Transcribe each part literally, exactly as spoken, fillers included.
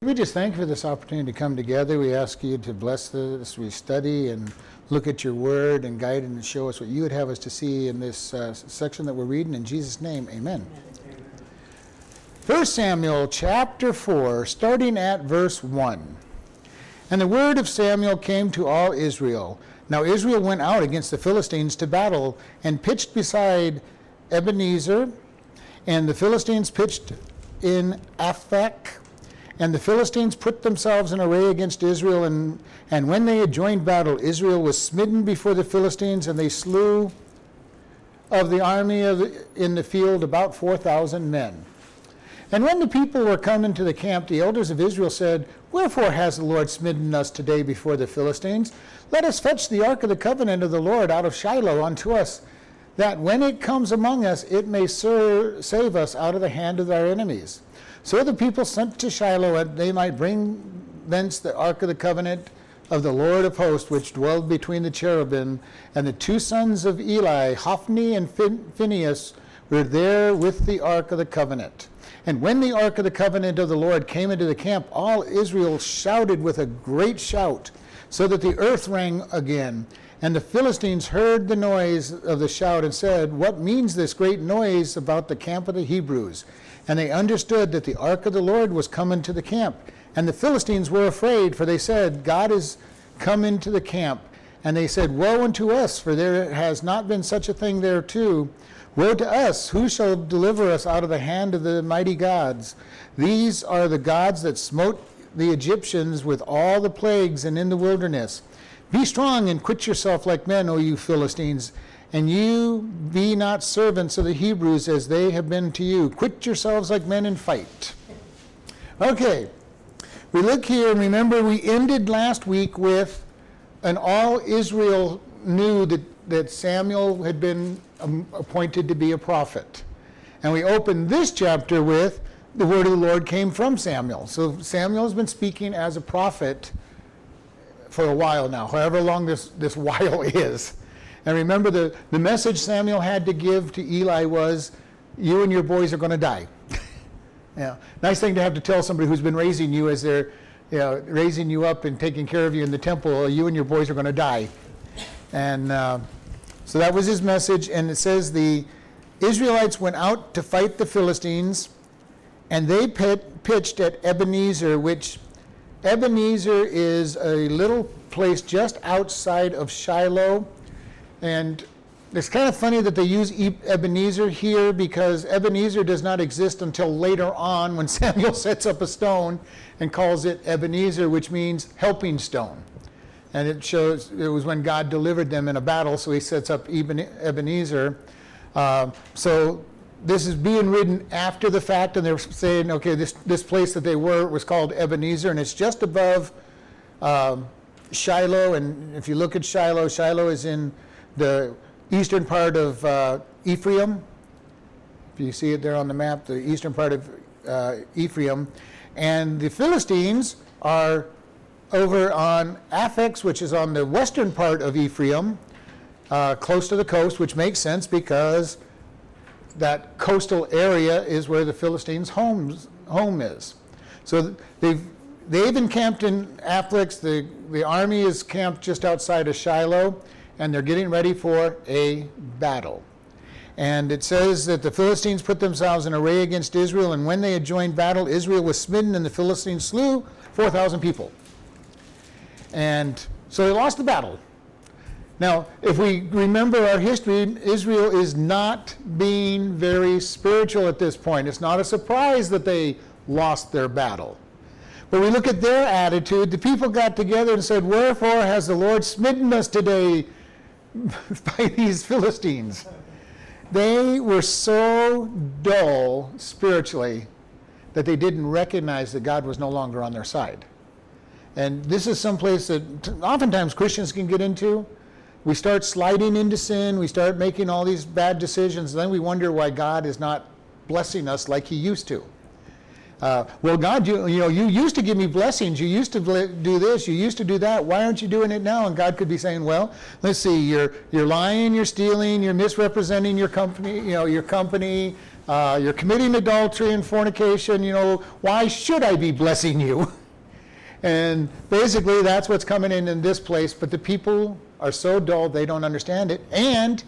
We just thank you for this opportunity to come together. We ask you to bless us. We study and look at your word and guide and show us what you would have us to see in this uh, section that we're reading. In Jesus' name, amen. First Samuel chapter four, starting at verse one. And the word of Samuel came to all Israel. Now Israel went out against the Philistines to battle and pitched beside Ebenezer. And the Philistines pitched in Aphek. And the Philistines put themselves in array against Israel, and, and when they had joined battle, Israel was smitten before the Philistines, and they slew of the army of the, in the field about four thousand men. And when the people were come into the camp, the elders of Israel said, Wherefore has the Lord smitten us today before the Philistines? Let us fetch the ark of the covenant of the Lord out of Shiloh unto us, that when it comes among us, it may ser- save us out of the hand of our enemies. So the people sent to Shiloh, that they might bring thence the ark of the covenant of the Lord of hosts, which dwelled between the cherubim. And the two sons of Eli, Hophni and Phin- Phinehas, were there with the ark of the covenant. And when the ark of the covenant of the Lord came into the camp, all Israel shouted with a great shout, so that the earth rang again. And the Philistines heard the noise of the shout and said, What means this great noise about the camp of the Hebrews? And they understood that the ark of the Lord was come into the camp. And the Philistines were afraid, for they said, God is come into the camp. And they said, Woe unto us, for there has not been such a thing thereto. Woe to us, who shall deliver us out of the hand of the mighty gods? These are the gods that smote the Egyptians with all the plagues and in the wilderness. Be strong and quit yourself like men, O you Philistines, and you be not servants of the Hebrews as they have been to you. Quit yourselves like men and fight. Okay, we look here and remember we ended last week with, and all Israel knew that, that Samuel had been um, appointed to be a prophet. And we opened this chapter with, the word of the Lord came from Samuel. So Samuel has been speaking as a prophet for a while now, however long this, this while is. And remember, the, the message Samuel had to give to Eli was, you and your boys are going to die. Yeah, nice thing to have to tell somebody who's been raising you as they're you know, raising you up and taking care of you in the temple, you and your boys are going to die. And uh, so that was his message. And it says the Israelites went out to fight the Philistines, and they pit, pitched at Ebenezer, which Ebenezer is a little place just outside of Shiloh. And it's kind of funny that they use Ebenezer here, because Ebenezer does not exist until later on when Samuel sets up a stone and calls it Ebenezer, which means helping stone. And it shows it was when God delivered them in a battle, so he sets up Ebenezer. Uh, so this is being written after the fact, and they're saying, okay, this, this place that they were was called Ebenezer, and it's just above um, Shiloh. And if you look at Shiloh, Shiloh is in the eastern part of uh, Ephraim. If you see it there on the map, the eastern part of uh, Ephraim. And the Philistines are over on Aphek, which is on the western part of Ephraim, uh, close to the coast, which makes sense because that coastal area is where the Philistines' homes, home is. So they've they've encamped in Aphek. The, the army is camped just outside of Shiloh, and they're getting ready for a battle. And it says that the Philistines put themselves in array against Israel, and when they had joined battle, Israel was smitten, and the Philistines slew four thousand people. And so they lost the battle. Now, if we remember our history, Israel is not being very spiritual at this point. It's not a surprise that they lost their battle. But we look at their attitude. The people got together and said, Wherefore has the Lord smitten us today by these Philistines? They were so dull spiritually that they didn't recognize that God was no longer on their side. And this is someplace that oftentimes Christians can get into. We start sliding into sin. We start making all these bad decisions. Then we wonder why God is not blessing us like he used to. Uh, well, God, you, you know, you used to give me blessings. You used to do this. You used to do that. Why aren't you doing it now? And God could be saying, well, let's see, you're you're lying, you're stealing, you're misrepresenting your company, you know, your company, Uh, you're committing adultery and fornication. You know, why should I be blessing you? And basically, that's what's coming in in this place. But the people are so dull, they don't understand it. And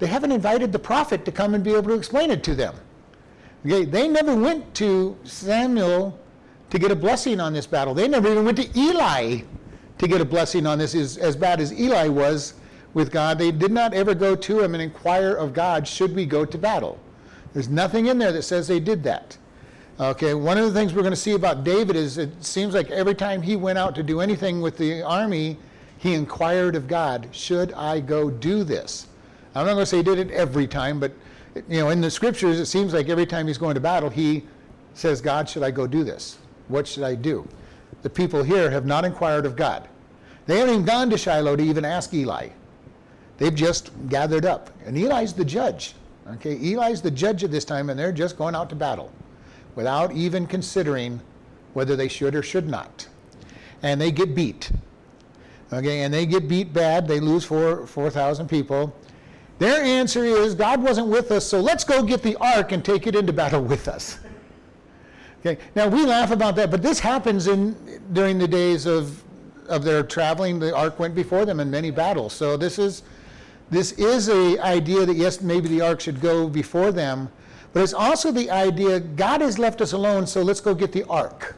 they haven't invited the prophet to come and be able to explain it to them. Okay, they never went to Samuel to get a blessing on this battle. They never even went to Eli to get a blessing on this. As, as bad as Eli was with God, they did not ever go to him and inquire of God, should we go to battle? There's nothing in there that says they did that. Okay, one of the things we're going to see about David is it seems like every time he went out to do anything with the army, he inquired of God, should I go do this? I'm not going to say he did it every time, but you know, in the scriptures, it seems like every time he's going to battle, he says, God, should I go do this? What should I do? The people here have not inquired of God. They haven't even gone to Shiloh to even ask Eli. They've just gathered up. And Eli's the judge. Okay, Eli's the judge at this time, and they're just going out to battle without even considering whether they should or should not. And they get beat. Okay, and they get beat bad. They lose four, four thousand people. Their answer is, God wasn't with us, so let's go get the ark and take it into battle with us. Okay. Now, we laugh about that, but this happens in during the days of, of their traveling. The ark went before them in many battles. So this is this is a idea that, yes, maybe the ark should go before them, but it's also the idea, God has left us alone, so let's go get the ark.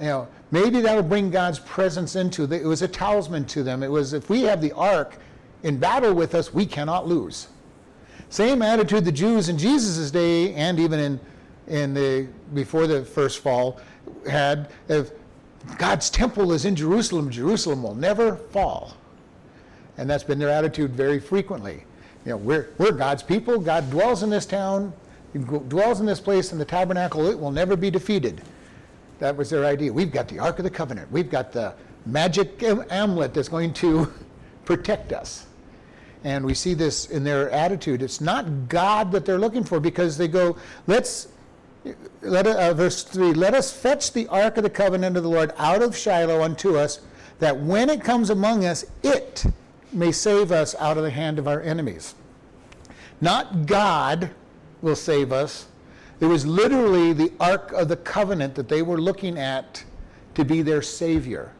You know, maybe that will bring God's presence into it. It was a talisman to them. It was, if we have the ark in battle with us, we cannot lose. Same attitude the Jews in Jesus' day, and even in in the before the first fall, had. If God's temple is in Jerusalem, Jerusalem will never fall. And that's been their attitude very frequently. You know, we're we're God's people. God dwells in this town, He dwells in this place, in the tabernacle. It will never be defeated. That was their idea. We've got the Ark of the Covenant. We've got the magic amulet that's going to protect us. And we see this in their attitude. It's not God that they're looking for, because they go, let's, let uh, verse three, let us fetch the ark of the covenant of the Lord out of Shiloh unto us, that when it comes among us, it may save us out of the hand of our enemies. Not God will save us. It was literally the ark of the covenant that they were looking at to be their savior.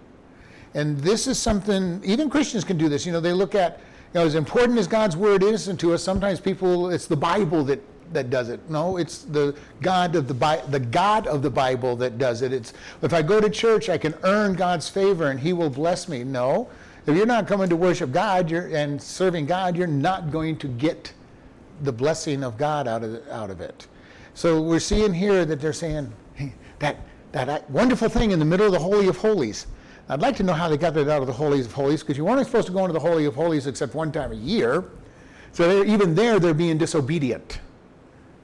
And this is something, even Christians can do this. You know, they look at, you know, as important as God's word is to us, sometimes people, it's the Bible that, that does it. No, it's the God of the Bi- the God of the Bible that does it. It's, if I go to church, I can earn God's favor and he will bless me. No, if you're not coming to worship God you're, and serving God, you're not going to get the blessing of God out of, out of it. So we're seeing here that they're saying, hey, that, that wonderful thing in the middle of the Holy of Holies. I'd like to know how they got that out of the Holies of Holies, because you weren't supposed to go into the Holy of Holies except one time a year. So they're, even there, they're being disobedient.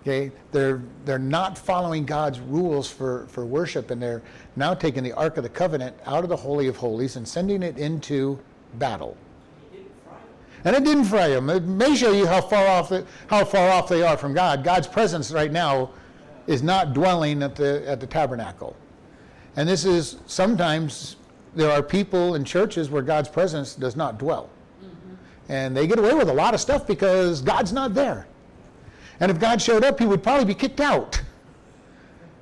Okay, they're they're not following God's rules for, for worship, and they're now taking the Ark of the Covenant out of the Holy of Holies and sending it into battle. It didn't fry them. And it didn't fry them. It may show you how far off the, how far off they are from God. God's presence right now is not dwelling at the at the tabernacle, and this is sometimes. There are people in churches where God's presence does not dwell. Mm-hmm. And they get away with a lot of stuff because God's not there. And if God showed up, he would probably be kicked out.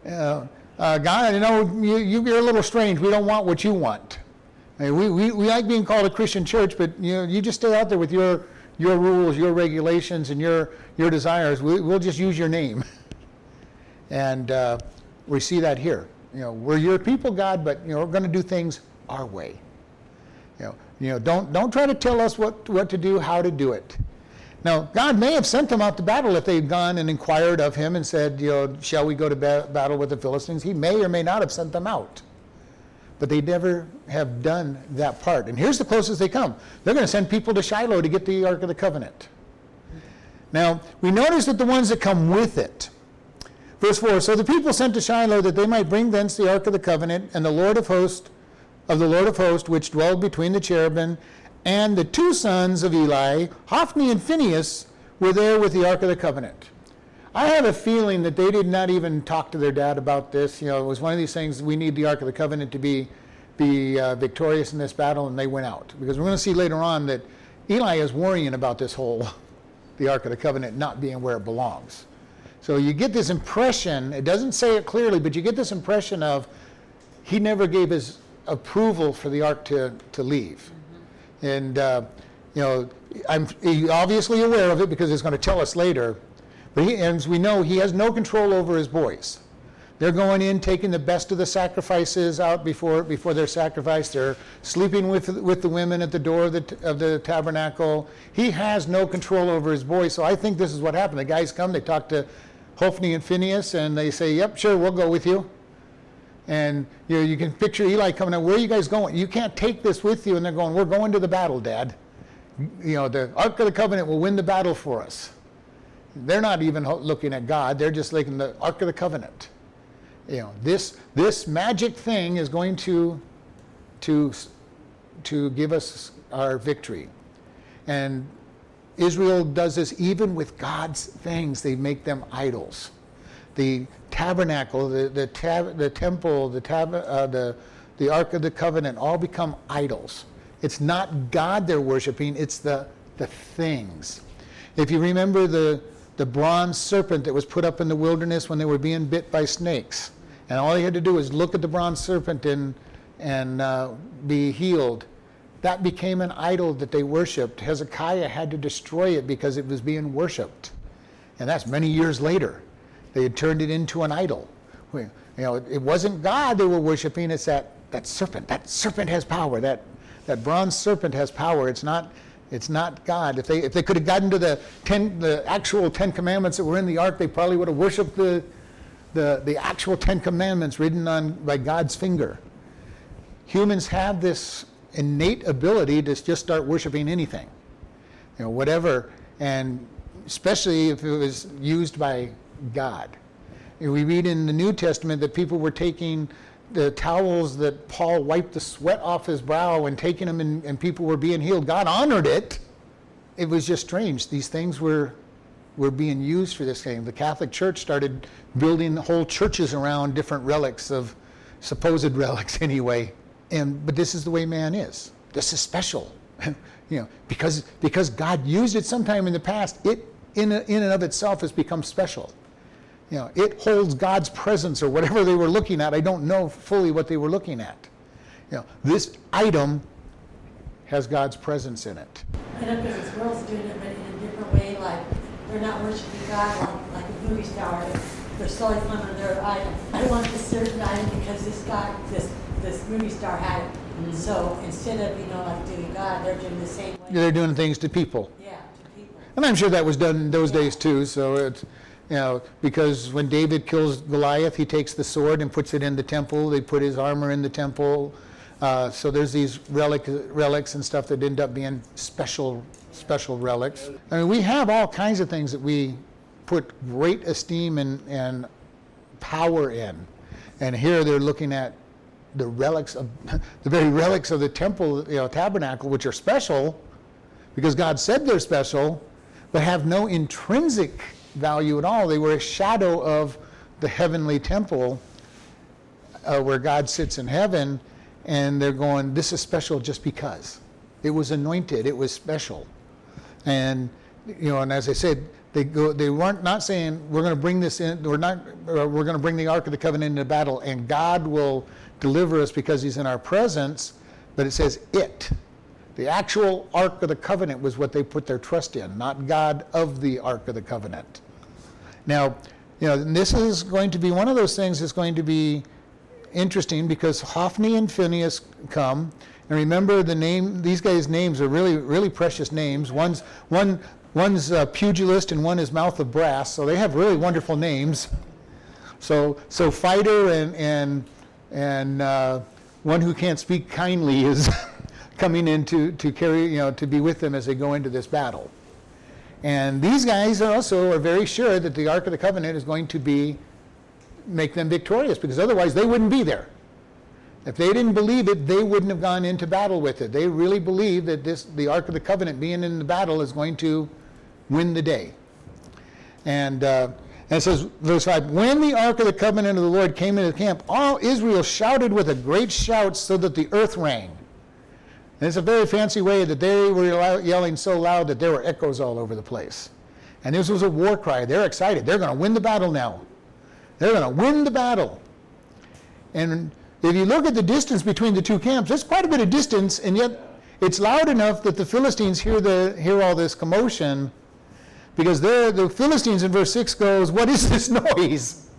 Uh, uh, God, you know, you, you're a little strange. We don't want what you want. I mean, we, we, we like being called a Christian church, but you know, you just stay out there with your your rules, your regulations, and your, your desires. We, we'll just use your name. And uh, we see that here. You know, we're your people, God, but you know, we're going to do things our way. You know, you know, don't don't try to tell us what, what to do, how to do it. Now, God may have sent them out to battle if they'd gone and inquired of him and said, you know, shall we go to ba- battle with the Philistines? He may or may not have sent them out. But they never have done that part. And here's the closest they come. They're going to send people to Shiloh to get the Ark of the Covenant. Now, we notice that the ones that come with it, verse four, so the people sent to Shiloh that they might bring thence the Ark of the Covenant and the Lord of hosts, of the Lord of hosts, which dwelled between the cherubim, and the two sons of Eli, Hophni and Phinehas, were there with the Ark of the Covenant. I have a feeling that they did not even talk to their dad about this. You know, it was one of these things, we need the Ark of the Covenant to be, be uh, victorious in this battle, and they went out. Because we're going to see later on that Eli is worrying about this whole, the Ark of the Covenant not being where it belongs. So you get this impression, it doesn't say it clearly, but you get this impression of he never gave his approval for the ark to, to leave. Mm-hmm. And, uh, you know, I'm obviously aware of it because it's going to tell us later. But he, as we know, he has no control over his boys. They're going in, taking the best of the sacrifices out before before they're sacrificed. They're sleeping with with the women at the door of the t- of the tabernacle. He has no control over his boys. So I think this is what happened. The guys come, they talk to Hophni and Phinehas, and they say, "Yep, sure, we'll go with you." And you know, you can picture Eli coming out. "Where are you guys going? You can't take this with you." And they're going, "We're going to the battle, Dad. You know, the Ark of the Covenant will win the battle for us." They're not even looking at God. They're just looking at the Ark of the Covenant. You know, this this magic thing is going to to to give us our victory. And Israel does this even with God's things. They make them idols. The tabernacle, the the, tab, the temple, the tab, uh, the the Ark of the Covenant all become idols. It's not God they're worshiping. It's the the things. If you remember the the bronze serpent that was put up in the wilderness when they were being bit by snakes. And all they had to do was look at the bronze serpent and and uh, be healed. That became an idol that they worshipped. Hezekiah had to destroy it because it was being worshipped. And that's many years later. They had turned it into an idol. You know, it wasn't God they were worshipping. It's that, that serpent. That serpent has power. That that bronze serpent has power. It's not... It's not God. If they if they could have gotten to the ten the actual Ten Commandments that were in the ark, they probably would have worshipped the the the actual Ten Commandments written on by God's finger. Humans have this innate ability to just start worshiping anything, you know, whatever, and especially if it was used by God. And we read in the New Testament that people were taking the towels that Paul wiped the sweat off his brow and taking them, and, and people were being healed. God honored it. It was just strange. These things were were being used for this thing. The Catholic Church started building whole churches around different relics of supposed relics anyway. And but this is the way man is. This is special, you know, because because God used it sometime in the past. It in a, in and of itself has become special. You know, it holds God's presence or whatever they were looking at. I don't know fully what they were looking at. You know, this item has God's presence in it. And because this world's doing it but in a different way, like they're not worshiping God like, like a movie star. They're selling one of their items. I want this certain item because this guy, this this movie star had it. Mm-hmm. So instead of, you know, like doing God, they're doing the same way. They're doing things to people. Yeah, to people. And I'm sure that was done in those yeah. days too. So it's. You know, because when David kills Goliath, he takes the sword and puts it in the temple. They put his armor in the temple. Uh, so there's these relic, relics and stuff that end up being special, special relics. I mean, we have all kinds of things that we put great esteem and, and power in. And here they're looking at the relics of the very relics of the temple, you know, tabernacle, which are special because God said they're special, but have no intrinsic value at all. They were a shadow of the heavenly temple uh, where God sits in heaven, and they're going, this is special just because. It was anointed. It was special. And, you know, and as I said, they go, they weren't not saying, we're going to bring this in, we're not, or we're going to bring the Ark of the Covenant into battle, and God will deliver us because he's in our presence, but it says it. The actual Ark of the Covenant was what they put their trust in, not God of the Ark of the Covenant. Now, you know, this is going to be one of those things that's going to be interesting because Hophni and Phinehas come, and remember the name. These guys' names are really, really precious names. One's one, one's uh, pugilist, and one is mouth of brass. So they have really wonderful names. So, so fighter and and and uh, one who can't speak kindly is coming in to, to carry, you know, to be with them as they go into this battle. And these guys also are very sure that the Ark of the Covenant is going to be, make them victorious, because otherwise they wouldn't be there. If they didn't believe it, they wouldn't have gone into battle with it. They really believe that this, the Ark of the Covenant being in the battle is going to win the day. And, uh, and it says, verse five, when the Ark of the Covenant of the Lord came into the camp, all Israel shouted with a great shout so that the earth rang. And it's a very fancy way that they were yelling so loud that there were echoes all over the place. And this was a war cry. They're excited. They're going to win the battle now. They're going to win the battle. And if you look at the distance between the two camps, there's quite a bit of distance, and yet it's loud enough that the Philistines hear the hear all this commotion, because the Philistines in verse six goes, what is this noise?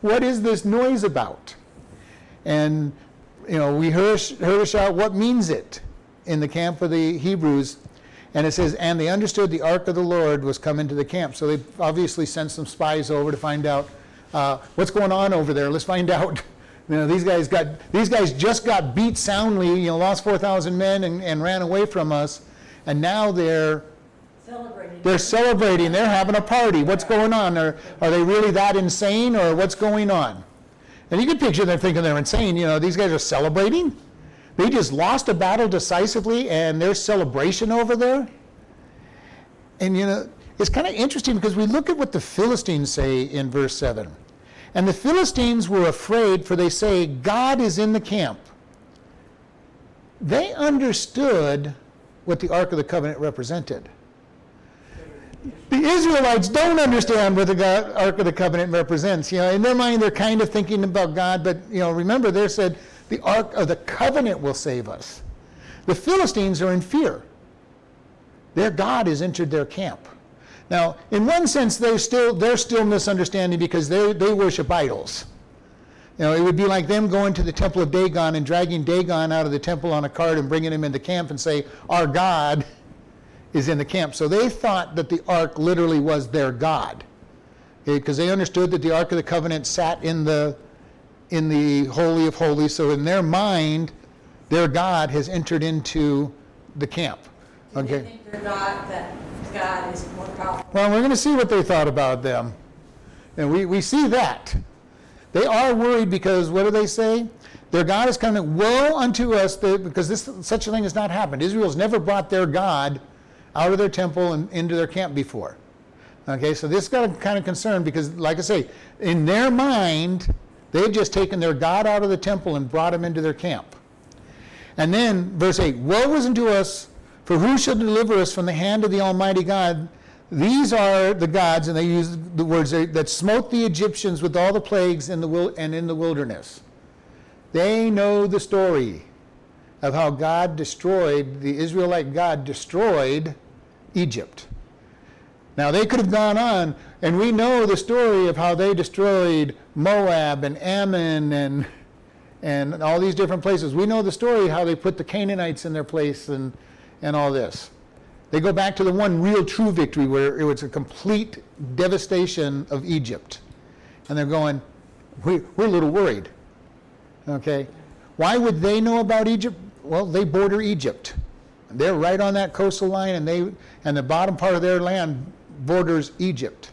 What is this noise about? And, you know, we heard, heard a shout, what means it? In the camp of the Hebrews. And it says, and they understood the ark of the Lord was come into the camp. So they obviously sent some spies over to find out uh, what's going on over there. Let's find out. You know, these guys got these guys just got beat soundly. You know, lost four thousand men and, and ran away from us, and now they're celebrating. They're celebrating. They're having a party. What's going on? Are are they really that insane, or what's going on? And you can picture them thinking they're insane. You know, these guys are celebrating. They just lost a battle decisively, and there's celebration over there. And, you know, it's kind of interesting because we look at what the Philistines say in verse seven. And the Philistines were afraid, for they say, God is in the camp. They understood what the Ark of the Covenant represented. The Israelites don't understand what the God, Ark of the Covenant represents. You know, in their mind, they're kind of thinking about God, but, you know, remember, they said, the Ark of the Covenant will save us. The Philistines are in fear. Their God has entered their camp. Now, in one sense, they're still, they're still misunderstanding because they, they worship idols. You know, it would be like them going to the temple of Dagon and dragging Dagon out of the temple on a cart and bringing him into camp and say, our God is in the camp. So they thought that the Ark literally was their God, because they understood that the Ark of the Covenant sat in the in the Holy of Holies. So in their mind, their God has entered into the camp. Okay. Do they think they're not, that God is more powerful? Well, we're going to see what they thought about them. And we, we see that. They are worried because, what do they say? Their God is coming, woe unto us, because this such a thing has not happened. Israel's never brought their God out of their temple and into their camp before. Okay, so this got kind of concerned because, like I say, in their mind, they've just taken their God out of the temple and brought him into their camp. And then, verse eight, woe is unto us, for who shall deliver us from the hand of the Almighty God? These are the gods, and they use the words, that smote the Egyptians with all the plagues in the wil- and in the wilderness. They know the story of how God destroyed, the Israelite God destroyed Egypt. Now, they could have gone on, and we know the story of how they destroyed Moab and Ammon and and all these different places. We know the story how they put the Canaanites in their place and, and all this. They go back to the one real true victory where it was a complete devastation of Egypt. And they're going, we, we're a little worried. Okay. Why would they know about Egypt? Well, they border Egypt. They're right on that coastal line, and they and the bottom part of their land borders Egypt.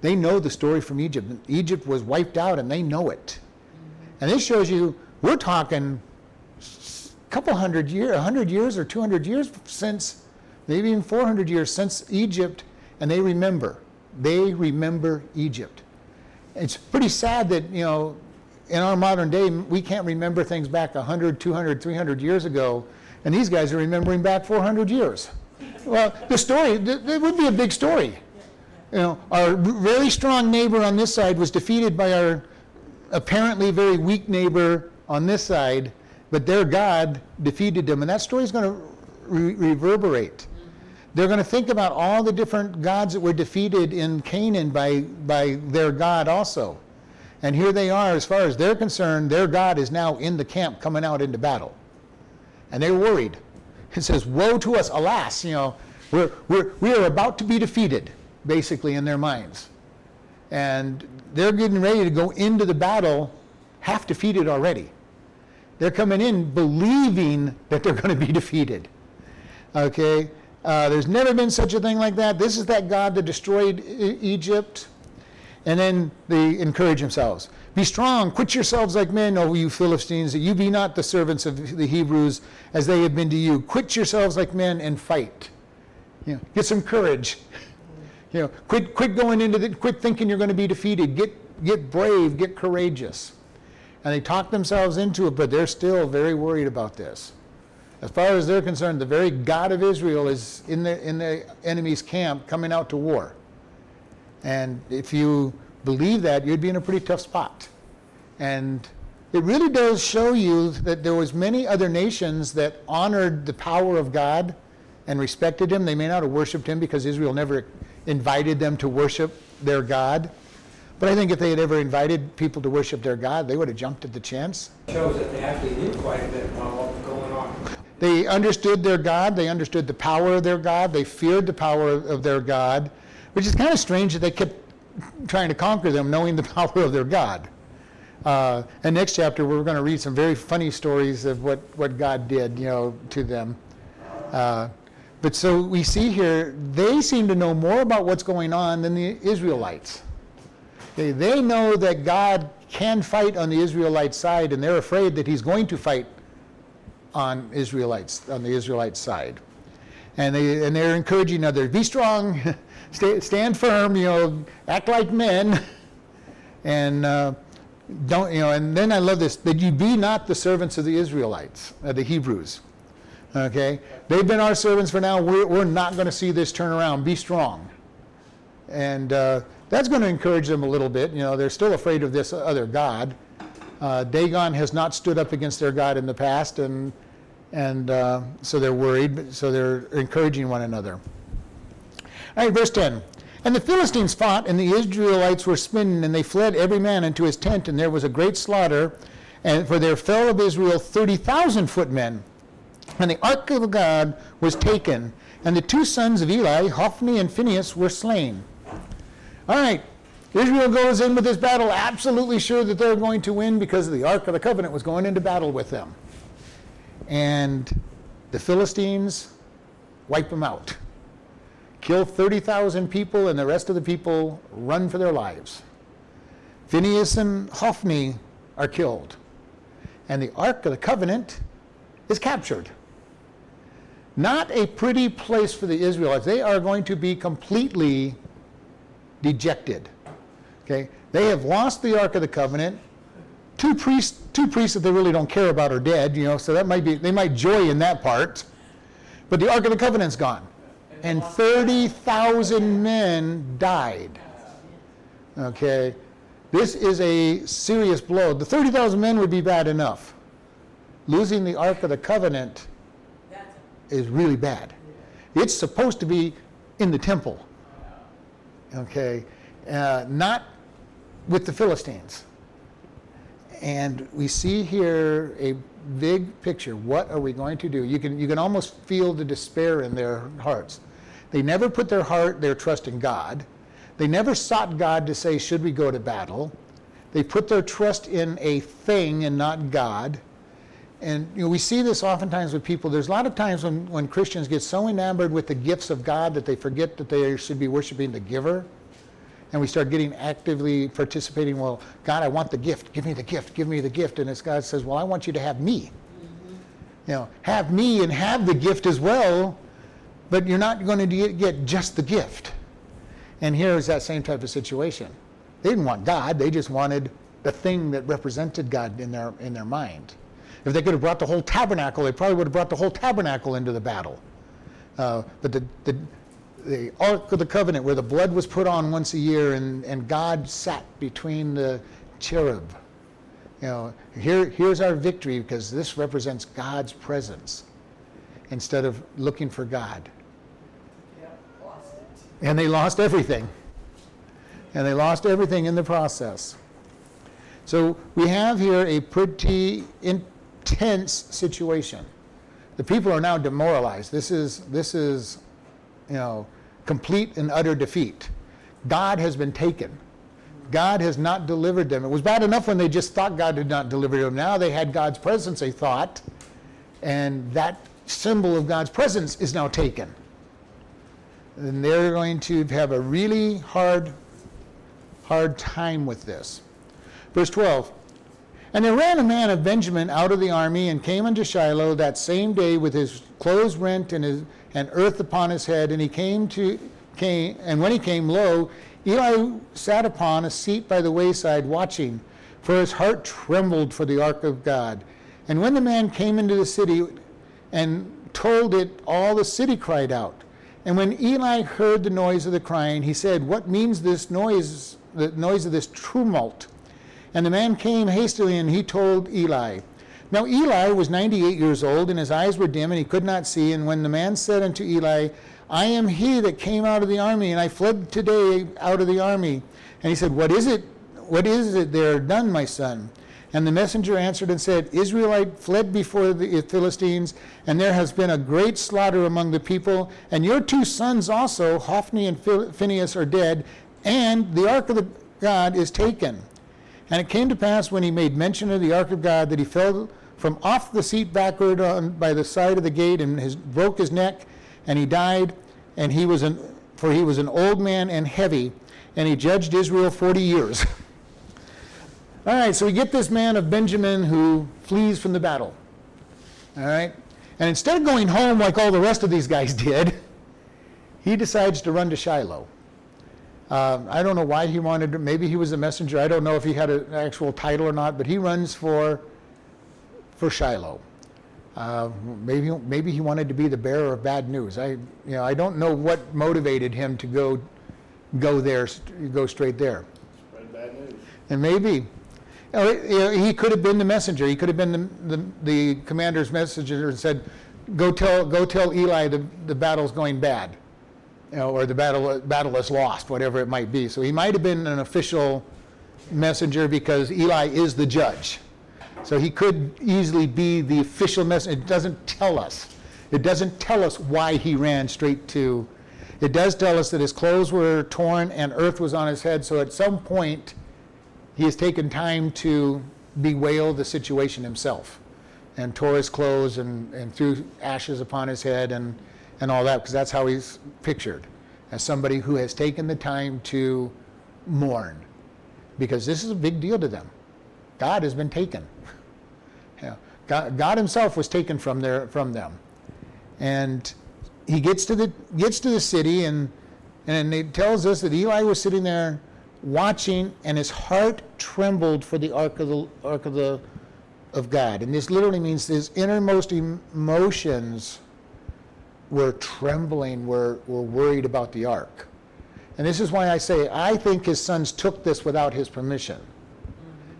They know the story from Egypt. Egypt was wiped out, and they know it. And this shows you, we're talking a couple hundred years, one hundred years or two hundred years since, maybe even four hundred years since Egypt, and they remember. They remember Egypt. It's pretty sad that, you know, in our modern day, we can't remember things back one hundred, two hundred, three hundred years ago, and these guys are remembering back four hundred years. Well, the story, it would be a big story. You know, our really strong neighbor on this side was defeated by our apparently very weak neighbor on this side, but their God defeated them. And that story is going to re- reverberate. Mm-hmm. They're going to think about all the different gods that were defeated in Canaan by, by their God also. And here they are, as far as they're concerned, their God is now in the camp coming out into battle. And they're worried. It says, woe to us, alas, you know, we're, we're, we are about to be defeated, basically, in their minds. And they're getting ready to go into the battle half defeated already. They're coming in believing that they're going to be defeated. Okay? Uh, there's never been such a thing like that. This is that God that destroyed e- Egypt. And then they encourage themselves. Be strong, quit yourselves like men, O you Philistines, that you be not the servants of the Hebrews as they have been to you. Quit yourselves like men and fight. You know, get some courage. You know, quit, quit going into the, quit thinking you're going to be defeated. Get, get brave, get courageous. And they talk themselves into it, but they're still very worried about this. As far as they're concerned, the very God of Israel is in the in the enemy's camp, coming out to war. And if you believe that, you'd be in a pretty tough spot. And it really does show you that there was many other nations that honored the power of God and respected him. They may not have worshipped him because Israel never invited them to worship their God. But I think if they had ever invited people to worship their God, they would have jumped at the chance. It shows that they actually knew quite a bit about what was going on. They understood their God. They understood the power of their God. They feared the power of their God, which is kind of strange that they kept trying to conquer them knowing the power of their God. Uh, and next chapter, we're going to read some very funny stories of what, what God did, you know, to them. Uh, but so we see here, they seem to know more about what's going on than the Israelites. They, they know that God can fight on the Israelite side, and they're afraid that he's going to fight on Israelites, on the Israelite side. And, they, and they're encouraging others, be strong, stay, stand firm, you know, act like men. And uh, don't, you know, and then I love this, that you be not the servants of the Israelites, uh, the Hebrews. Okay? They've been our servants for now. We're, we're not going to see this turn around. Be strong. And uh, that's going to encourage them a little bit. You know, they're still afraid of this other God. Uh, Dagon has not stood up against their God in the past, and and uh, so they're worried, but so they're encouraging one another. All right, verse ten. And the Philistines fought, and the Israelites were smitten, and they fled every man into his tent, and there was a great slaughter, and for there fell of Israel thirty thousand footmen. And the ark of God was taken, and the two sons of Eli, Hophni and Phinehas, were slain. All right, Israel goes in with this battle absolutely sure that they're going to win because the Ark of the Covenant was going into battle with them. And the Philistines wipe them out. Kill thirty thousand people, and the rest of the people run for their lives. Phinehas and Hophni are killed. And the Ark of the Covenant is captured. Not a pretty place for the Israelites. They are going to be completely dejected. Okay? They have lost the Ark of the Covenant. Two priests, two priests that they really don't care about are dead, you know, so that might be, they might joy in that part. But the Ark of the Covenant's gone. And thirty thousand men died. Okay? This is a serious blow. The thirty thousand men would be bad enough. Losing the Ark of the Covenant is really bad. It's supposed to be in the temple. Okay, uh, not with the Philistines. And we see here a big picture. What are we going to do? You can you can almost feel the despair in their hearts. They never put their heart, their trust in God. They never sought God to say, should we go to battle? They put their trust in a thing and not God. And you know, we see this oftentimes with people. There's a lot of times when, when Christians get so enamored with the gifts of God that they forget that they should be worshiping the giver. And we start getting actively participating. Well, God, I want the gift. Give me the gift. Give me the gift. And as God says, well, I want you to have me. Mm-hmm. You know, have me and have the gift as well. But you're not going to get just the gift. And here is that same type of situation. They didn't want God. They just wanted the thing that represented God in their in their mind. If they could have brought the whole tabernacle, they probably would have brought the whole tabernacle into the battle. Uh, but the, the the Ark of the Covenant, where the blood was put on once a year, and, and God sat between the cherub. You know, here here's our victory because this represents God's presence, instead of looking for God. Yep, lost it. And they lost everything. And they lost everything in the process. So we have here a pretty in, tense situation. The people are now demoralized. This is this is, you know, complete and utter defeat. God has been taken. God has not delivered them. It was bad enough when they just thought God did not deliver them. Now they had God's presence, they thought, and that symbol of God's presence is now taken. And they're going to have a really hard, hard time with this. Verse twelve. And there ran a man of Benjamin out of the army and came unto Shiloh that same day with his clothes rent and his and earth upon his head. And he came to came and when he came, lo, Eli sat upon a seat by the wayside watching, for his heart trembled for the ark of God. And when the man came into the city and told it, all the city cried out. And when Eli heard the noise of the crying, he said, "What means this noise, the noise of this tumult?" And the man came hastily, and he told Eli. Now Eli was ninety-eight years old, and his eyes were dim, and he could not see. And when the man said unto Eli, "I am he that came out of the army, and I fled today out of the army." And he said, "What is it? What is it there done, my son?" And the messenger answered and said, "Israelite fled before the Philistines, and there has been a great slaughter among the people, and your two sons also, Hophni and Phinehas, are dead, and the ark of the God is taken." And it came to pass, when he made mention of the ark of God, that he fell from off the seat backward on, by the side of the gate, and his, broke his neck, and he died, and he was an, for he was an old man and heavy, and he judged Israel forty years. All right, so we get this man of Benjamin who flees from the battle. All right? And instead of going home like all the rest of these guys did, he decides to run to Shiloh. Um, I don't know why he wanted to. Maybe he was a messenger. I don't know if he had an actual title or not, but he runs for for Shiloh. Uh, maybe maybe he wanted to be the bearer of bad news. I you know I don't know what motivated him to go go there go straight there. Spread bad news. And maybe. He could have been the messenger. He could have been the, the, the commander's messenger and said, "Go tell, go tell Eli the, the battle's going bad, you know, or the battle battle is lost," whatever it might be. So he might have been an official messenger because Eli is the judge. So he could easily be the official messenger. It doesn't tell us. It doesn't tell us why he ran straight to. It does tell us that his clothes were torn and earth was on his head. So at some point, he has taken time to bewail the situation himself and tore his clothes and, and threw ashes upon his head and, and all that, because that's how he's pictured, as somebody who has taken the time to mourn, because this is a big deal to them. God has been taken. Yeah. God, God himself was taken from their, from them. And he gets to the gets to the city, and and it tells us that Eli was sitting there watching, and his heart trembled for the ark of the ark of the of God. And this literally means his innermost emotions were trembling, were were worried about the ark. And this is why I say I think his sons took this without his permission.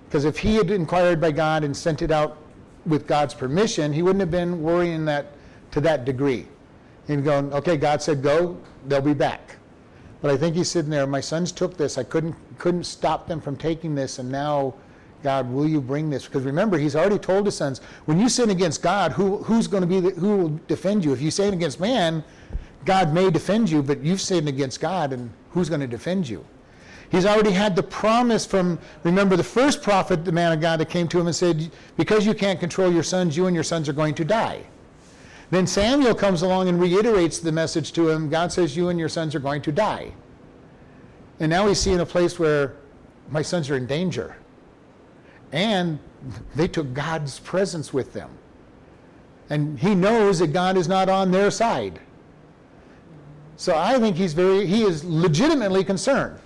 Because if he had inquired by God and sent it out with God's permission, he wouldn't have been worrying that to that degree. And going, "Okay, God said go, they'll be back." But I think he's sitting there, "My sons took this. I couldn't couldn't stop them from taking this, and now, God, will you bring this?" Because remember, he's already told his sons, when you sin against God, who who's going to be the, who will defend you? If you sin against man, God may defend you, but you've sinned against God, and who's going to defend you? He's already had the promise from, remember, the first prophet, the man of God that came to him and said, "Because you can't control your sons, you and your sons are going to die." Then Samuel comes along and reiterates the message to him. God says, "You and your sons are going to die." And now he's seeing a place where my sons are in danger. And they took God's presence with them. And he knows that God is not on their side. So I think he's very, he is legitimately concerned.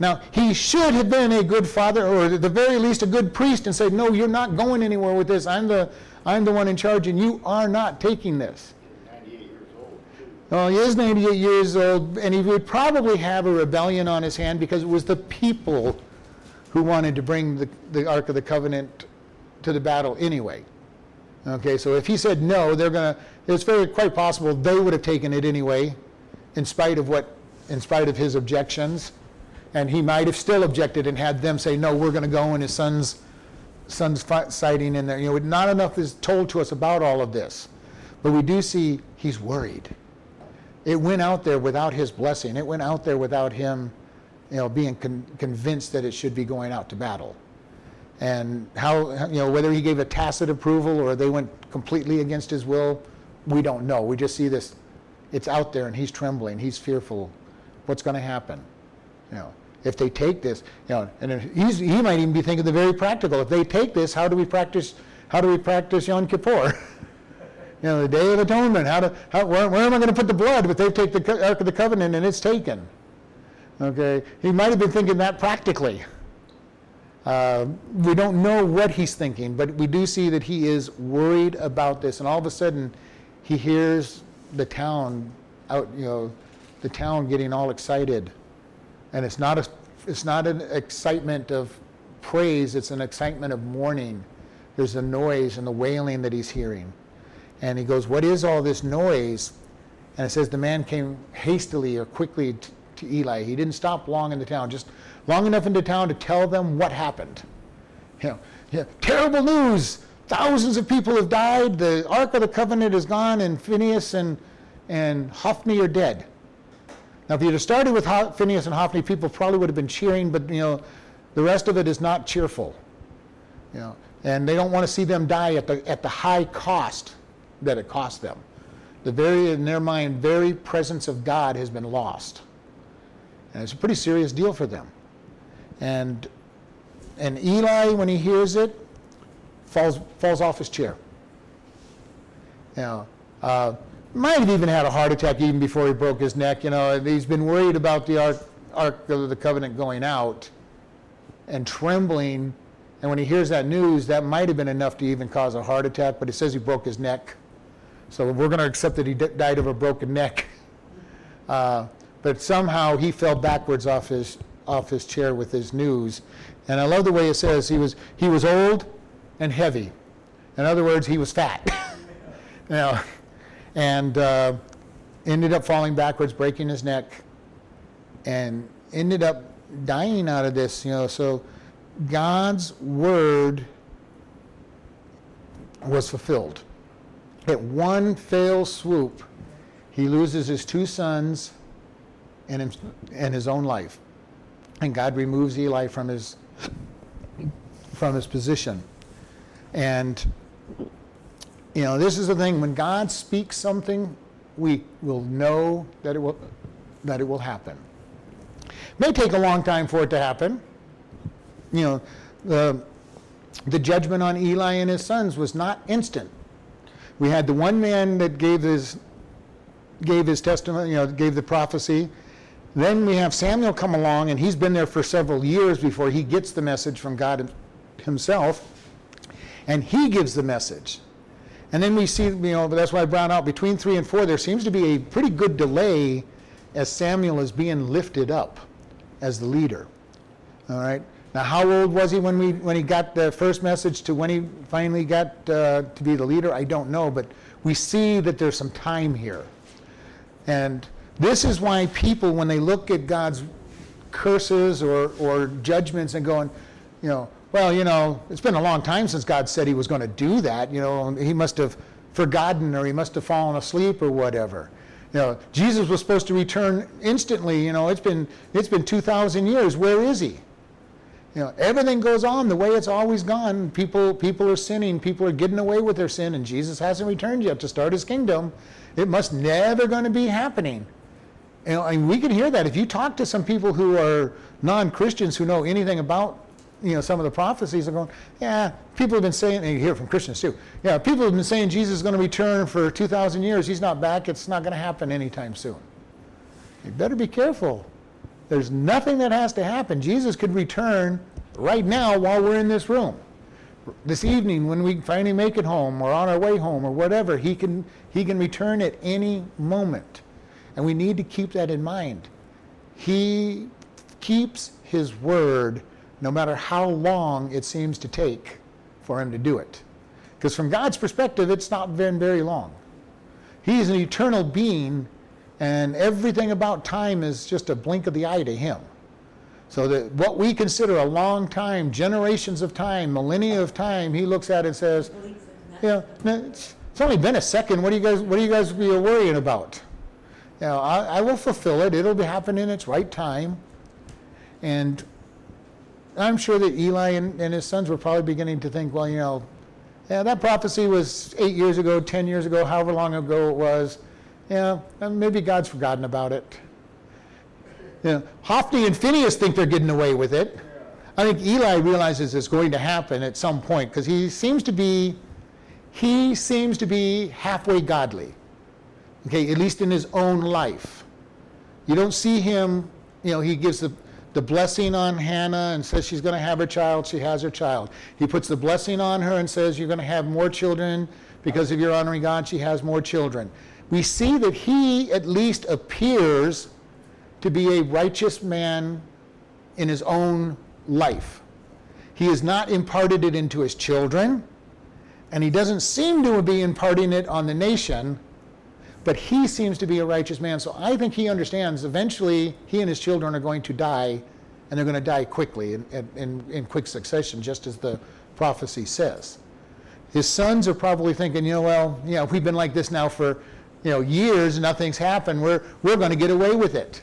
Now, he should have been a good father, or at the very least a good priest, and said, "No, you're not going anywhere with this. I'm the I'm the one in charge, and you are not taking this." ninety-eight years old. Well, he is ninety-eight years old, and he would probably have a rebellion on his hand, because it was the people who wanted to bring the, the Ark of the Covenant to the battle anyway. Okay, so if he said no, they're gonna. It's very quite possible they would have taken it anyway, in spite of what, in spite of his objections, and he might have still objected and had them say, "No, we're going to go," and his sons. Son's sighting in there. You know, not enough is told to us about all of this, but we do see he's worried. It went out there without his blessing. It went out there without him, you know, being con- convinced that it should be going out to battle. And how, you know, whether he gave a tacit approval or they went completely against his will, we don't know. We just see this. It's out there, and he's trembling. He's fearful. What's going to happen? You know. If they take this, you know, and he's, he might even be thinking the very practical. If they take this, how do we practice? How do we practice Yom Kippur? You know, the Day of Atonement. How do? How, where, where am I going to put the blood? But they take the Ark of the Covenant and it's taken. Okay, he might have been thinking that practically. Uh, we don't know what he's thinking, but we do see that he is worried about this. And all of a sudden, he hears the town out, you know, the town getting all excited. And it's not a, it's not an excitement of praise, it's an excitement of mourning. There's a noise and the wailing that he's hearing. And he goes, what is all this noise? And it says the man came hastily or quickly t- to Eli. He didn't stop long in the town, just long enough into town to tell them what happened. You know, yeah, terrible news! Thousands of people have died. The Ark of the Covenant is gone, and Phinehas and, and Hophni are dead. Now, if you'd have started with Ho- Phinehas and Hophni, people probably would have been cheering, but, you know, the rest of it is not cheerful. You know, and they don't want to see them die at the at the high cost that it cost them. The very, in their mind, very presence of God has been lost. And it's a pretty serious deal for them. And and Eli, when he hears it, falls falls off his chair. You know, uh, might have even had a heart attack even before he broke his neck. You know, he's been worried about the Ark, Ark of the Covenant going out and trembling. And when he hears that news, that might have been enough to even cause a heart attack, but it says he broke his neck. So we're going to accept that he d- died of a broken neck. Uh, but somehow he fell backwards off his off his chair with his news. And I love the way it says he was he was old and heavy. In other words, he was fat. You know, and uh, ended up falling backwards, breaking his neck, and ended up dying out of this. You know, so God's word was fulfilled. At one fell swoop, he loses his two sons and him, and his own life. And God removes Eli from his from his position. And, you know, this is the thing. When God speaks something, we will know that it will that it will happen. It may take a long time for it to happen. You know, the the judgment on Eli and his sons was not instant. We had the one man that gave his gave his testimony, you know, gave the prophecy. Then we have Samuel come along, and he's been there for several years before he gets the message from God himself, and he gives the message. And then we see, you know, that's why I brought out between three and four, there seems to be a pretty good delay as Samuel is being lifted up as the leader. All right. Now, how old was he when we when he got the first message to when he finally got uh, to be the leader? I don't know, but we see that there's some time here. And this is why people, when they look at God's curses or, or judgments and going, you know, well, you know, it's been a long time since God said he was going to do that. You know, he must have forgotten, or he must have fallen asleep or whatever. You know, Jesus was supposed to return instantly. You know, it's been it's been two thousand years. Where is he? You know, everything goes on the way it's always gone. People people are sinning. People are getting away with their sin, and Jesus hasn't returned yet to start his kingdom. It must never going to be happening. You know, and we can hear that. If you talk to some people who are non-Christians who know anything about, you know, some of the prophecies, they're going, yeah, people have been saying, and you hear from Christians too, yeah, people have been saying Jesus is going to return for two thousand years. He's not back. It's not going to happen anytime soon. You better be careful. There's nothing that has to happen. Jesus could return right now while we're in this room. This evening, when we finally make it home or on our way home or whatever, he can he can return at any moment. And we need to keep that in mind. He keeps his word no matter how long it seems to take for him to do it. Because from God's perspective, it's not been very long. He's an eternal being, and everything about time is just a blink of the eye to him. So that what we consider a long time, generations of time, millennia of time, he looks at it and says, "Yeah, it's only been a second. What are you guys? What are you guys worrying about? You know, I, I will fulfill it. It'll happen in its right time." And I'm sure that Eli and, and his sons were probably beginning to think, "Well, you know, yeah, that prophecy was eight years ago, ten years ago, however long ago it was. Yeah, maybe God's forgotten about it." You know, Hophni and Phinehas think they're getting away with it. I think Eli realizes it's going to happen at some point because he seems to be, he seems to be halfway godly. Okay, at least in his own life. You don't see him, you know, he gives the, the blessing on Hannah and says she's going to have her child. She has her child. He puts the blessing on her and says you're going to have more children because if you're honoring God, she has more children. we see that he at least appears to be a righteous man in his own life. He has not imparted it into his children, and he doesn't seem to be imparting it on the nation, but he seems to be a righteous man. So I think he understands eventually he and his children are going to die, and they're going to die quickly, in, in, in quick succession, just as the prophecy says. His sons are probably thinking, you know, well, you know, we've been like this now for, you know, years, nothing's happened. We're we're going to get away with it.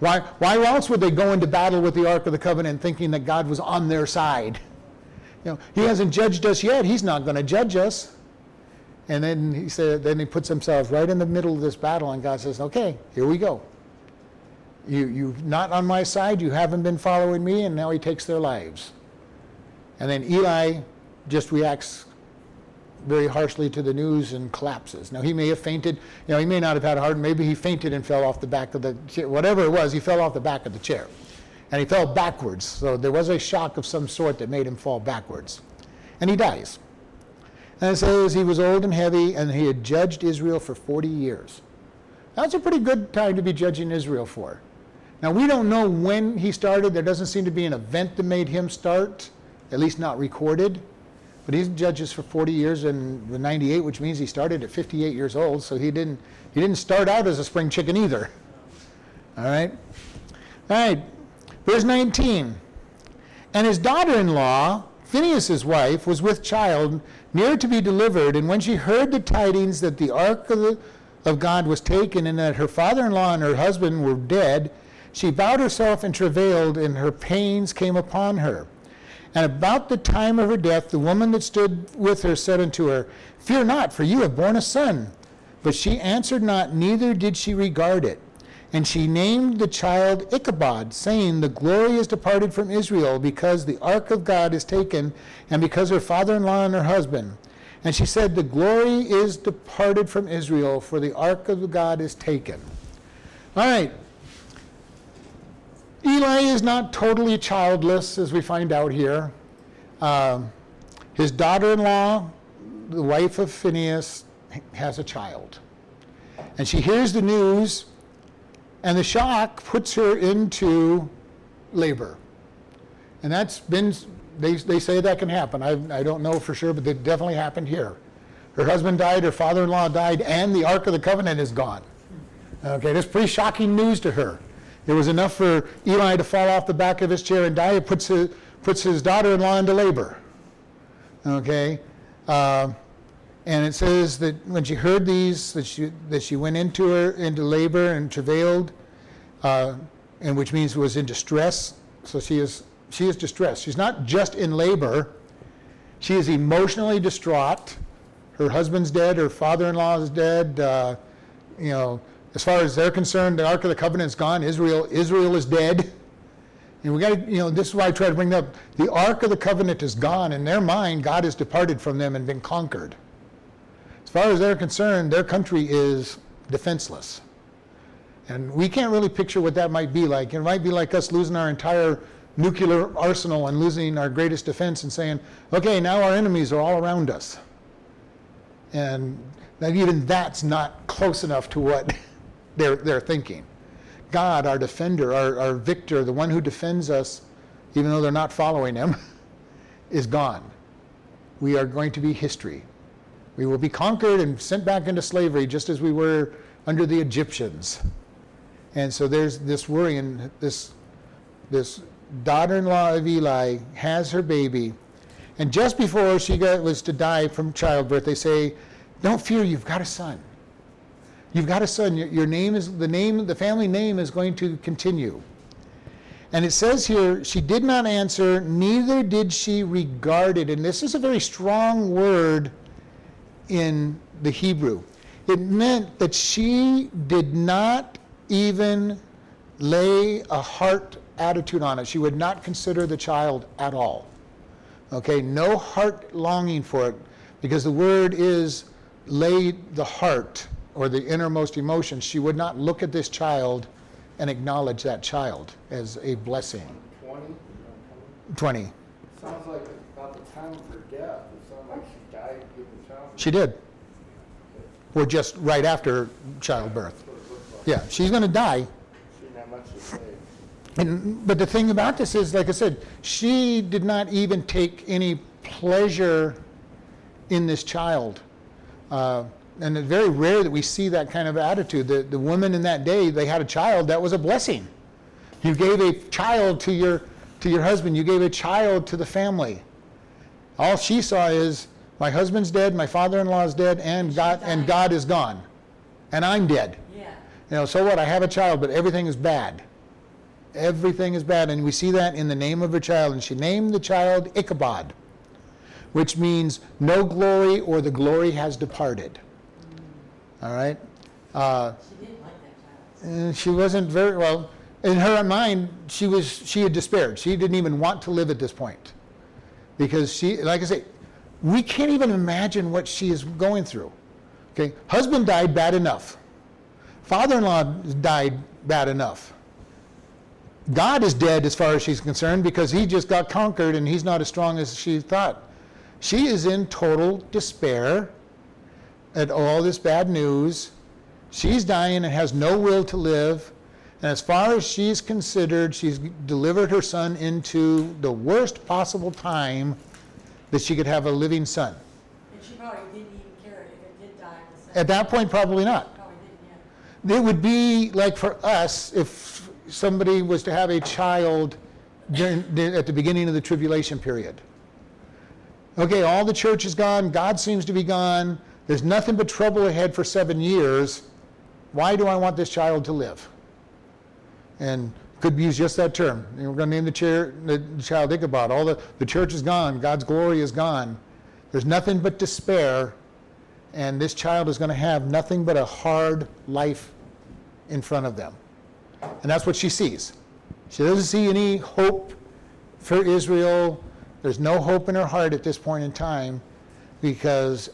Why why else would they go into battle with the Ark of the Covenant thinking that God was on their side? You know, he hasn't judged us yet. He's not going to judge us. And then he said, then he puts himself right in the middle of this battle, and God says, "Okay, here we go. You you're not on my side. You haven't been following me." And now he takes their lives. And then Eli just reacts very harshly to the news and collapses. Now, he may have fainted. You know, he may not have had a heart. Maybe he fainted and fell off the back of the chair. Whatever it was, he fell off the back of the chair. And he fell backwards. So there was a shock of some sort that made him fall backwards. And he dies. And it says he was old and heavy, and he had judged Israel for forty years. That's a pretty good time to be judging Israel for. Now, we don't know when he started. There doesn't seem to be an event that made him start, at least not recorded. But he judges for forty years in ninety-eight, which means he started at fifty-eight years old. So he didn't he didn't start out as a spring chicken either. All right. All right. Verse nineteen. And his daughter-in-law, Phinehas' wife, was with child, near to be delivered. And when she heard the tidings that the ark of, the, of God was taken, and that her father-in-law and her husband were dead, she bowed herself and travailed, and her pains came upon her. And about the time of her death, the woman that stood with her said unto her, "Fear not, for you have borne a son." But she answered not, neither did she regard it. And she named the child Ichabod, saying, "The glory is departed from Israel, because the ark of God is taken, and because her father-in-law and her husband." And she said, "The glory is departed from Israel, for the ark of God is taken." All right. Eli is not totally childless, as we find out here. Uh, his daughter-in-law, the wife of Phinehas, has a child. And she hears the news, and the shock puts her into labor. And that's been, they, they say that can happen. I, I don't know for sure, but it definitely happened here. Her husband died, her father-in-law died, and the Ark of the Covenant is gone. Okay, that's pretty shocking news to her. It was enough for Eli to fall off the back of his chair and die. It puts his, puts his daughter-in-law into labor. Okay? Uh, and it says that when she heard these, that she that she went into her into labor and travailed, uh, and which means was in distress. So she is she is distressed. She's not just in labor. She is emotionally distraught. Her husband's dead. Her father-in-law is dead. Uh, you know. As far as they're concerned, the Ark of the Covenant's gone. Israel, Israel is dead. And we got to, you know, this is why I try to bring it up. The Ark of the Covenant is gone. In their mind, God has departed from them and been conquered. As far as they're concerned, their country is defenseless. And we can't really picture what that might be like. It might be like us losing our entire nuclear arsenal and losing our greatest defense and saying, okay, now our enemies are all around us. And that, even that's not close enough to what They're, they're thinking. God, our defender, our, our victor, the one who defends us, even though they're not following him, is gone. We are going to be history. We will be conquered and sent back into slavery, just as we were under the Egyptians. And so there's this worry, and this, this daughter-in-law of Eli has her baby. And just before she got, was to die from childbirth, they say, "Don't fear, you've got a son. You've got a son. Your, your name is the name. The family name is going to continue." And it says here, she did not answer, neither did she regard it. And this is a very strong word in the Hebrew. It meant that she did not even lay a heart attitude on it. She would not consider the child at all. Okay, no heart longing for it, because the word is lay the heart, or the innermost emotions. She would not look at this child and acknowledge that child as a blessing. twenty? twenty. It sounds like about the time of her death, it sounds like she died giving childbirth. She did. or just right after childbirth. Yeah, she's going to die. And, but the thing about this is, like I said, she did not even take any pleasure in this child. Uh, and it's very rare that we see that kind of attitude. The, the women in that day, they had a child, that was a blessing. You gave a child to your to your husband. You gave a child to the family. All she saw is, my husband's dead, my father-in-law's dead, and God and God is gone. And I'm dead. Yeah. You know, so what? I have a child, but everything is bad. Everything is bad. And we see that in the name of her child. And she named the child Ichabod, which means no glory, or the glory has departed. All right? Uh, she didn't like that child. And she wasn't very, well, in her mind, she was she had despaired. She didn't even want to live at this point. Because she, like I say, we can't even imagine what she is going through. Okay, husband died bad enough. Father-in-law died bad enough. God is dead as far as she's concerned, because he just got conquered and he's not as strong as she thought. She is in total despair at all this bad news. She's dying and has no will to live. And as far as she's considered, she's delivered her son into the worst possible time that she could have a living son. And she probably didn't even care if it did die. At that point, probably not. Probably didn't, yeah. It would be like for us if somebody was to have a child during, at the beginning of the tribulation period. Okay, all the church is gone. God seems to be gone. There's nothing but trouble ahead for seven years. Why do I want this child to live? And could use just that term. We're going to name the, chair, the child Ichabod. All the, the church is gone. God's glory is gone. There's nothing but despair. And this child is going to have nothing but a hard life in front of them. And that's what she sees. She doesn't see any hope for Israel. There's no hope in her heart at this point in time, because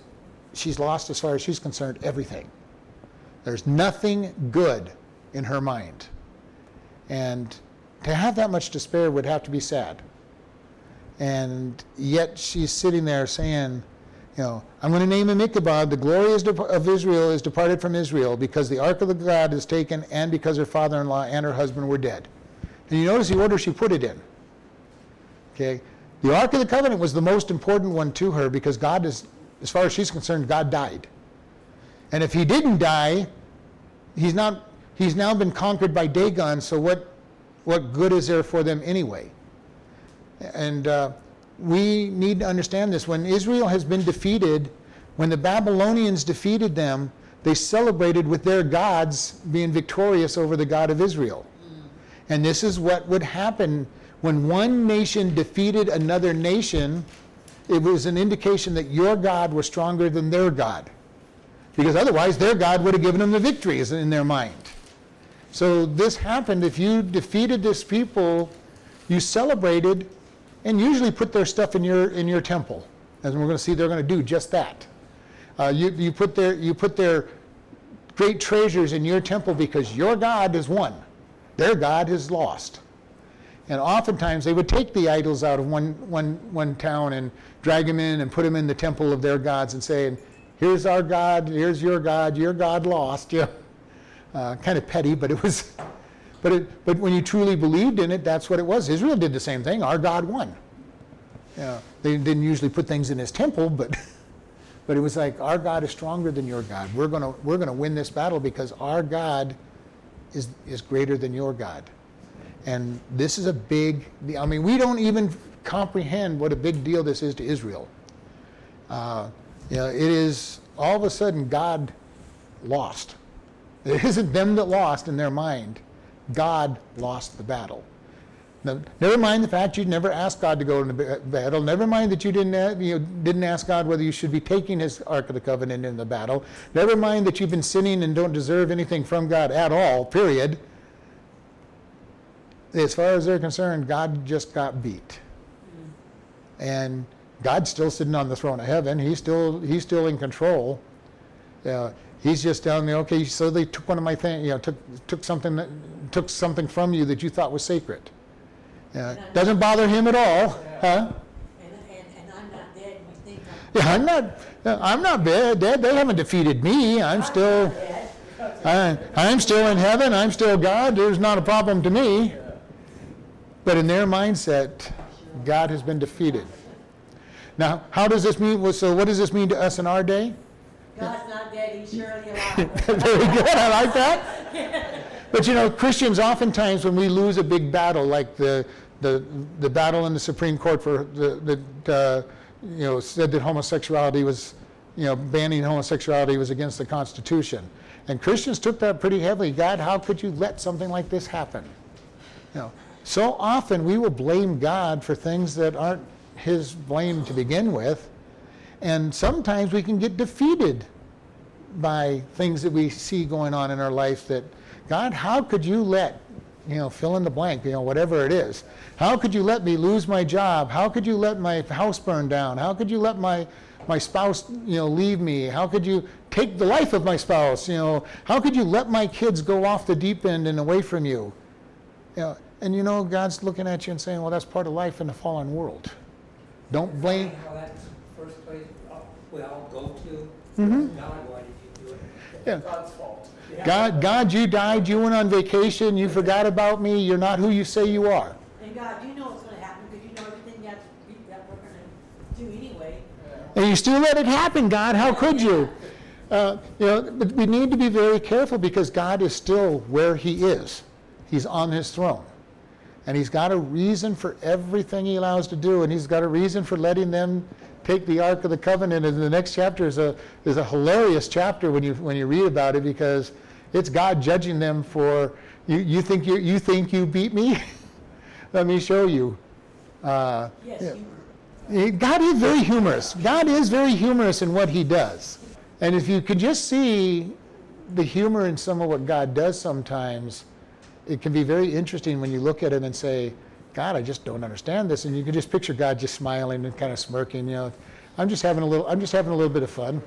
she's lost, as far as she's concerned, everything. There's nothing good in her mind. And to have that much despair would have to be sad. And yet she's sitting there saying, you know, I'm going to name him Ichabod. The glory is de- of Israel is departed from Israel, because the ark of the God is taken, and because her father-in-law and her husband were dead. And you notice the order she put it in. Okay, the ark of the covenant was the most important one to her, because God is, as far as she's concerned, God died. And if he didn't die, he's not... He's now been conquered by Dagon, so what what good is there for them anyway? And uh, we need to understand this. When Israel has been defeated, when the Babylonians defeated them, they celebrated with their gods being victorious over the God of Israel. And this is what would happen when one nation defeated another nation. It was an indication that your God was stronger than their God, because otherwise their God would have given them the victories in their mind. So this happened. If you defeated this people, you celebrated and usually put their stuff in your in your temple. And we're going to see they're going to do just that. Uh, you, you, put their, you put their great treasures in your temple, because your God is won. Their God is lost. And oftentimes they would take the idols out of one, one, one town and drag them in and put them in the temple of their gods and say, here's our God, here's your God, your God lost. Yeah. Uh, kind of petty, but it was, but it, but when you truly believed in it, that's what it was. Israel did the same thing. Our God won. Yeah, they didn't usually put things in his temple, but, but it was like, our God is stronger than your God. We're gonna we're gonna win this battle, because our God is is greater than your God. And this is a big. I mean, we don't even comprehend what a big deal this is to Israel. Uh, you know, it is all of a sudden God lost. It isn't them that lost in their mind. God lost the battle. Now, never mind the fact you never asked God to go in the battle. Never mind that you didn't you didn't ask God whether you should be taking his Ark of the Covenant in the battle. Never mind that you've been sinning and don't deserve anything from God at all, period. As far as they're concerned, God just got beat. And God's still sitting on the throne of heaven. He's still, he's still in control. Uh, He's just telling me, okay, so they took one of my things, you know, took took something that, took something from you that you thought was sacred. Uh, doesn't bother him at all, huh? And, and, and I'm not dead. We think Yeah, I'm not. I'm not dead. They haven't defeated me. I'm still. I, I'm still in heaven. I'm still God. There's not a problem to me. But in their mindset, God has been defeated. Now, how does this mean? So, what does this mean to us in our day? God's not dead. He's surely alive. Very good. I like that. But you know, Christians oftentimes, when we lose a big battle, like the the the battle in the Supreme Court for the the uh, you know said that homosexuality was, you know, banning homosexuality was against the Constitution, and Christians took that pretty heavily. God, how could you let something like this happen? You know, so often we will blame God for things that aren't His blame to begin with, and sometimes we can get defeated by things that we see going on in our life that, God, how could you let, you know, fill in the blank, you know, whatever it is. How could you let me lose my job? How could you let my house burn down? How could you let my my spouse, you know, leave me? How could you take the life of my spouse? You know, how could you let my kids go off the deep end and away from you? You know, and you know, God's looking at you and saying, well, that's part of life in the fallen world. Don't blame. Well, that's the first place we all go to. Mm-hmm. God, why did you do it? Yeah. God's fault. Yeah. God, God, you died. You went on vacation. You forgot about me. You're not who you say you are. And God, you know what's going to happen because you know everything that, that we're going to do anyway. And you still let it happen, God. How could you? Uh, you know, but we need to be very careful because God is still where He is. He's on His throne. And He's got a reason for everything He allows to do, and He's got a reason for letting them take the Ark of the Covenant. And the next chapter is a is a hilarious chapter when you when you read about it, because it's God judging them for you. You think you you think you beat me? Let me show you. Uh, yes, yeah. God is very humorous. God is very humorous in what He does, and if you could just see the humor in some of what God does sometimes, it can be very interesting when you look at it and say, God, I just don't understand this. And you can just picture God just smiling and kind of smirking. You know, I'm just having a little. I'm just having a little bit of fun.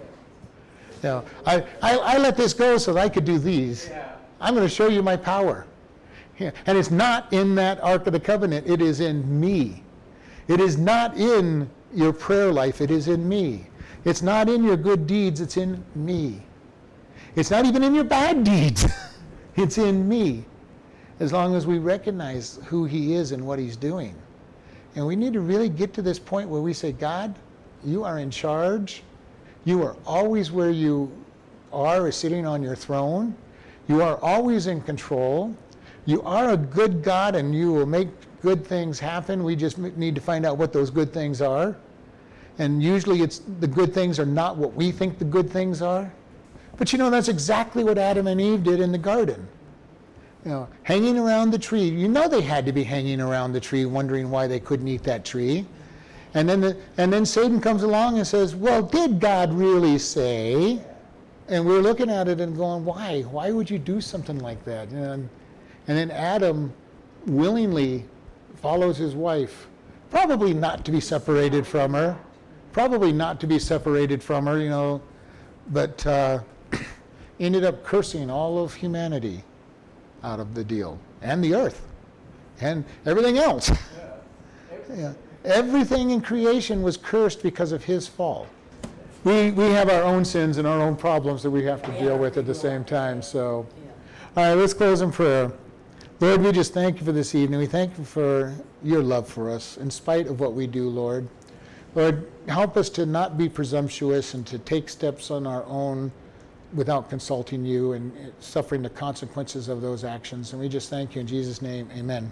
You know, I, I, I let this go so that I could do these. Yeah. I'm going to show you my power. Yeah. And it's not in that Ark of the Covenant. It is in me. It is not in your prayer life. It is in me. It's not in your good deeds. It's in me. It's not even in your bad deeds. It's in me. As long as we recognize who He is and what He's doing. And we need to really get to this point where we say, God, you are in charge. You are always where you are, sitting on your throne. You are always in control. You are a good God, and you will make good things happen. We just need to find out what those good things are. And usually it's the good things are not what we think the good things are. But you know, that's exactly what Adam and Eve did in the garden. You know, hanging around the tree. You know they had to be hanging around the tree, wondering why they couldn't eat that tree. And then the, and then Satan comes along and says, well, did God really say? And we're looking at it and going, why? Why would you do something like that? And, and then Adam willingly follows his wife, probably not to be separated from her, probably not to be separated from her, you know, but uh, ended up cursing all of humanity out of the deal, and the earth, and everything else. Yeah. Yeah. Everything in creation was cursed because of his fall. We we have our own sins and our own problems that we have to deal with at the same time. So, all right, let's close in prayer. Lord, we just thank you for this evening. We thank you for your love for us in spite of what we do, Lord. Lord, help us to not be presumptuous and to take steps on our own without consulting you and suffering the consequences of those actions. And we just thank you in Jesus' name. Amen.